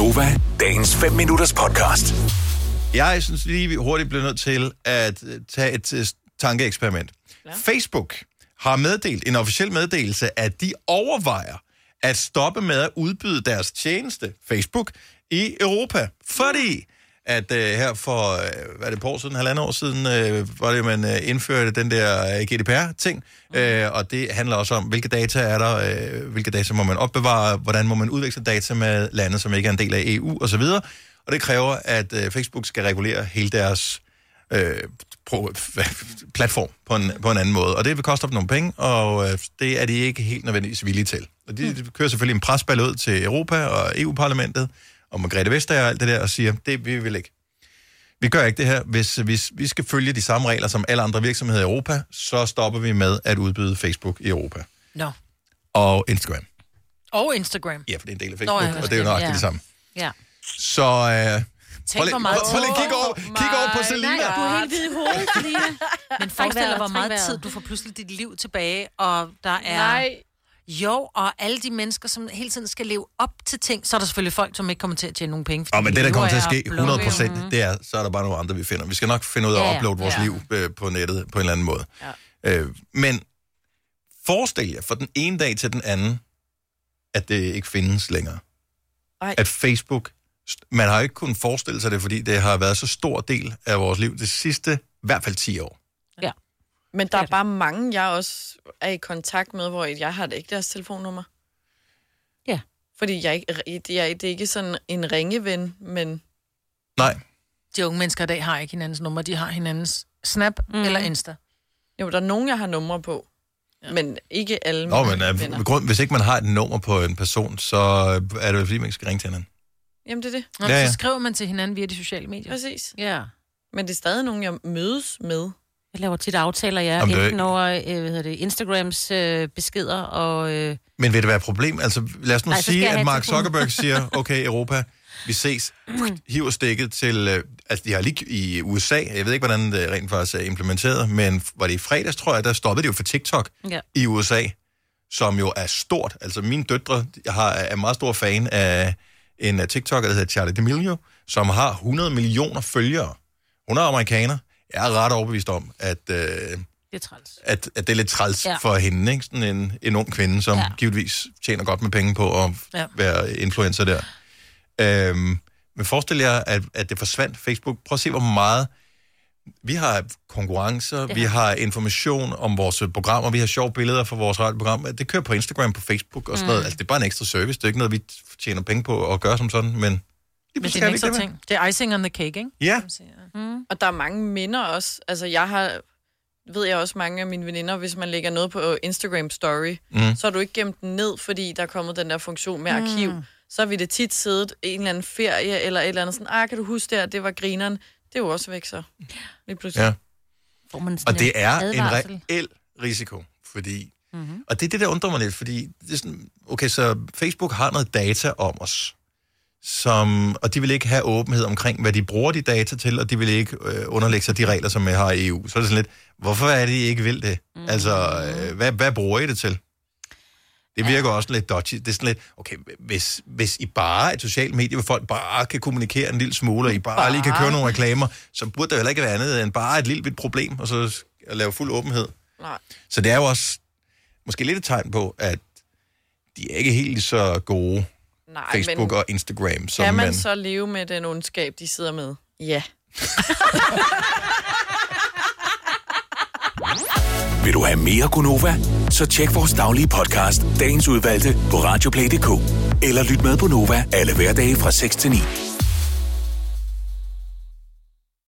Nova, dagens 5 minutters podcast. Jeg synes lige, vi hurtigt bliver nødt til at tage et tankeeksperiment. Ja. Facebook har meddelt en officiel meddelelse, at de overvejer at stoppe med at udbyde deres tjeneste, Facebook, i Europa. Fordi at her for, halvandet år siden, indførte den der GDPR-ting, og det handler også om, hvilke data er der, hvilke data må man opbevare, hvordan må man udveksle data med lande, som ikke er en del af EU, osv. Og det kræver, at Facebook skal regulere hele deres platform på en anden måde. Og det vil koste op nogle penge, og det er de ikke helt nødvendigvis villige til. Og de kører selvfølgelig en presball ud til Europa og EU-parlamentet, og Margrethe Vestager og alt det der, og siger, det vi vil ikke. Vi gør ikke det her. Hvis vi skal følge de samme regler som alle andre virksomheder i Europa, så stopper vi med at udbyde Facebook i Europa. No. Og Instagram. Og Instagram. Ja, for det er en del af Facebook, og det er jo nøjagtigt det samme. Ja. Så kig over på Selina. Nej, du er helt hvid i hovedet, Selina. Men forestil dig, hvor meget tid du får pludselig dit liv tilbage, og der er... Nej. Jo, og alle de mennesker, som hele tiden skal leve op til ting, så er der selvfølgelig folk, som ikke kommer til at tjene nogen penge. Men det, der kommer til at ske 100%, det er, så er der bare nogle andre, vi finder. Vi skal nok finde ud af at uploade vores liv på nettet på en eller anden måde. Ja. Men forestil jer fra den ene dag til den anden, at det ikke findes længere. Ej. At Facebook... Man har ikke kunnet forestille sig det, fordi det har været så stor del af vores liv de sidste, i hvert fald 10 år. Ja. Men der er bare mange, jeg også er i kontakt med, hvor jeg har det ikke deres telefonnummer. Ja. Fordi det er ikke sådan en ringeven, men... Nej. De unge mennesker i dag har ikke hinandens nummer, de har hinandens Snap eller Insta. Jo, der er nogen, jeg har numre på, men ikke alle. Nå, men hvis ikke man har et nummer på en person, så er det fordi, man ikke skal ringe til hinanden. Jamen, det er det. Nå, så skriver man til hinanden via de sociale medier. Præcis. Ja. Men det er stadig nogen, jeg mødes med. Jeg laver tit aftaler, enten over Instagrams beskeder og... Men vil det være et problem? Altså, lad os nu sige, at Mark Zuckerberg siger, okay, Europa, vi ses, hiver stikket til... Altså, de har lige i USA, jeg ved ikke, hvordan det rent faktisk er implementeret, men var det i fredags, tror jeg, der stoppede det jo for TikTok i USA, som jo er stort. Altså, mine døtre er meget stor fan af... en TikToker, der hedder Charlie D'Emilio, som har 100 millioner følgere. Hun er amerikaner. Jeg er ret overbevist om, at det er lidt træls for hende. Ikke? Sådan en ung kvinde, som givetvis tjener godt med penge på at være influencer der. Men forestil jer, at det forsvandt Facebook. Prøv at se, hvor meget... Vi har konkurrencer, vi har information om vores programmer, vi har sjove billeder fra vores radioprogram. Det kører på Instagram, på Facebook og sådan noget. Altså, det er bare en ekstra service. Det er ikke noget, vi tjener penge på at gøre som sådan, men det er en ekstra ting. Det er icing on the cake, ikke? Ja. Og der er mange minder også. Altså, jeg ved også mange af mine veninder, hvis man lægger noget på Instagram Story, så har du ikke gemt den ned, fordi der er kommet den der funktion med arkiv. Så har vi det tit siddet i en eller anden ferie, eller et eller andet sådan, kan du huske det var grineren. Det er jo også væk så. Lige pludselig. Ja. Og det er en reel risiko, fordi... Mm-hmm. Og det er det, der undrer mig lidt, fordi... Det er sådan, okay, så Facebook har noget data om os, og de vil ikke have åbenhed omkring, hvad de bruger de data til, og de vil ikke underlægge sig de regler, som vi har i EU. Så er det sådan lidt, hvorfor er det, I ikke vil det? Mm-hmm. Altså, hvad bruger I det til? Det virker også lidt dodgy. Det er sådan lidt, okay, hvis I bare er et socialt medie, hvor folk bare kan kommunikere en lille smule, og I bare lige kan køre nogle reklamer, så burde der heller ikke være andet end bare et lille problem, og så at lave fuld åbenhed. Nej. Så det er jo også måske lidt et tegn på, at de er ikke helt så gode. Nej, Facebook og Instagram. Som kan man så leve med den ondskab, de sidder med? Ja. Vil du have mere Gunova? Så tjek vores daglige podcast, Dagens Udvalgte, på radioplay.dk. Eller lyt med på Nova alle hverdage fra 6 til 9.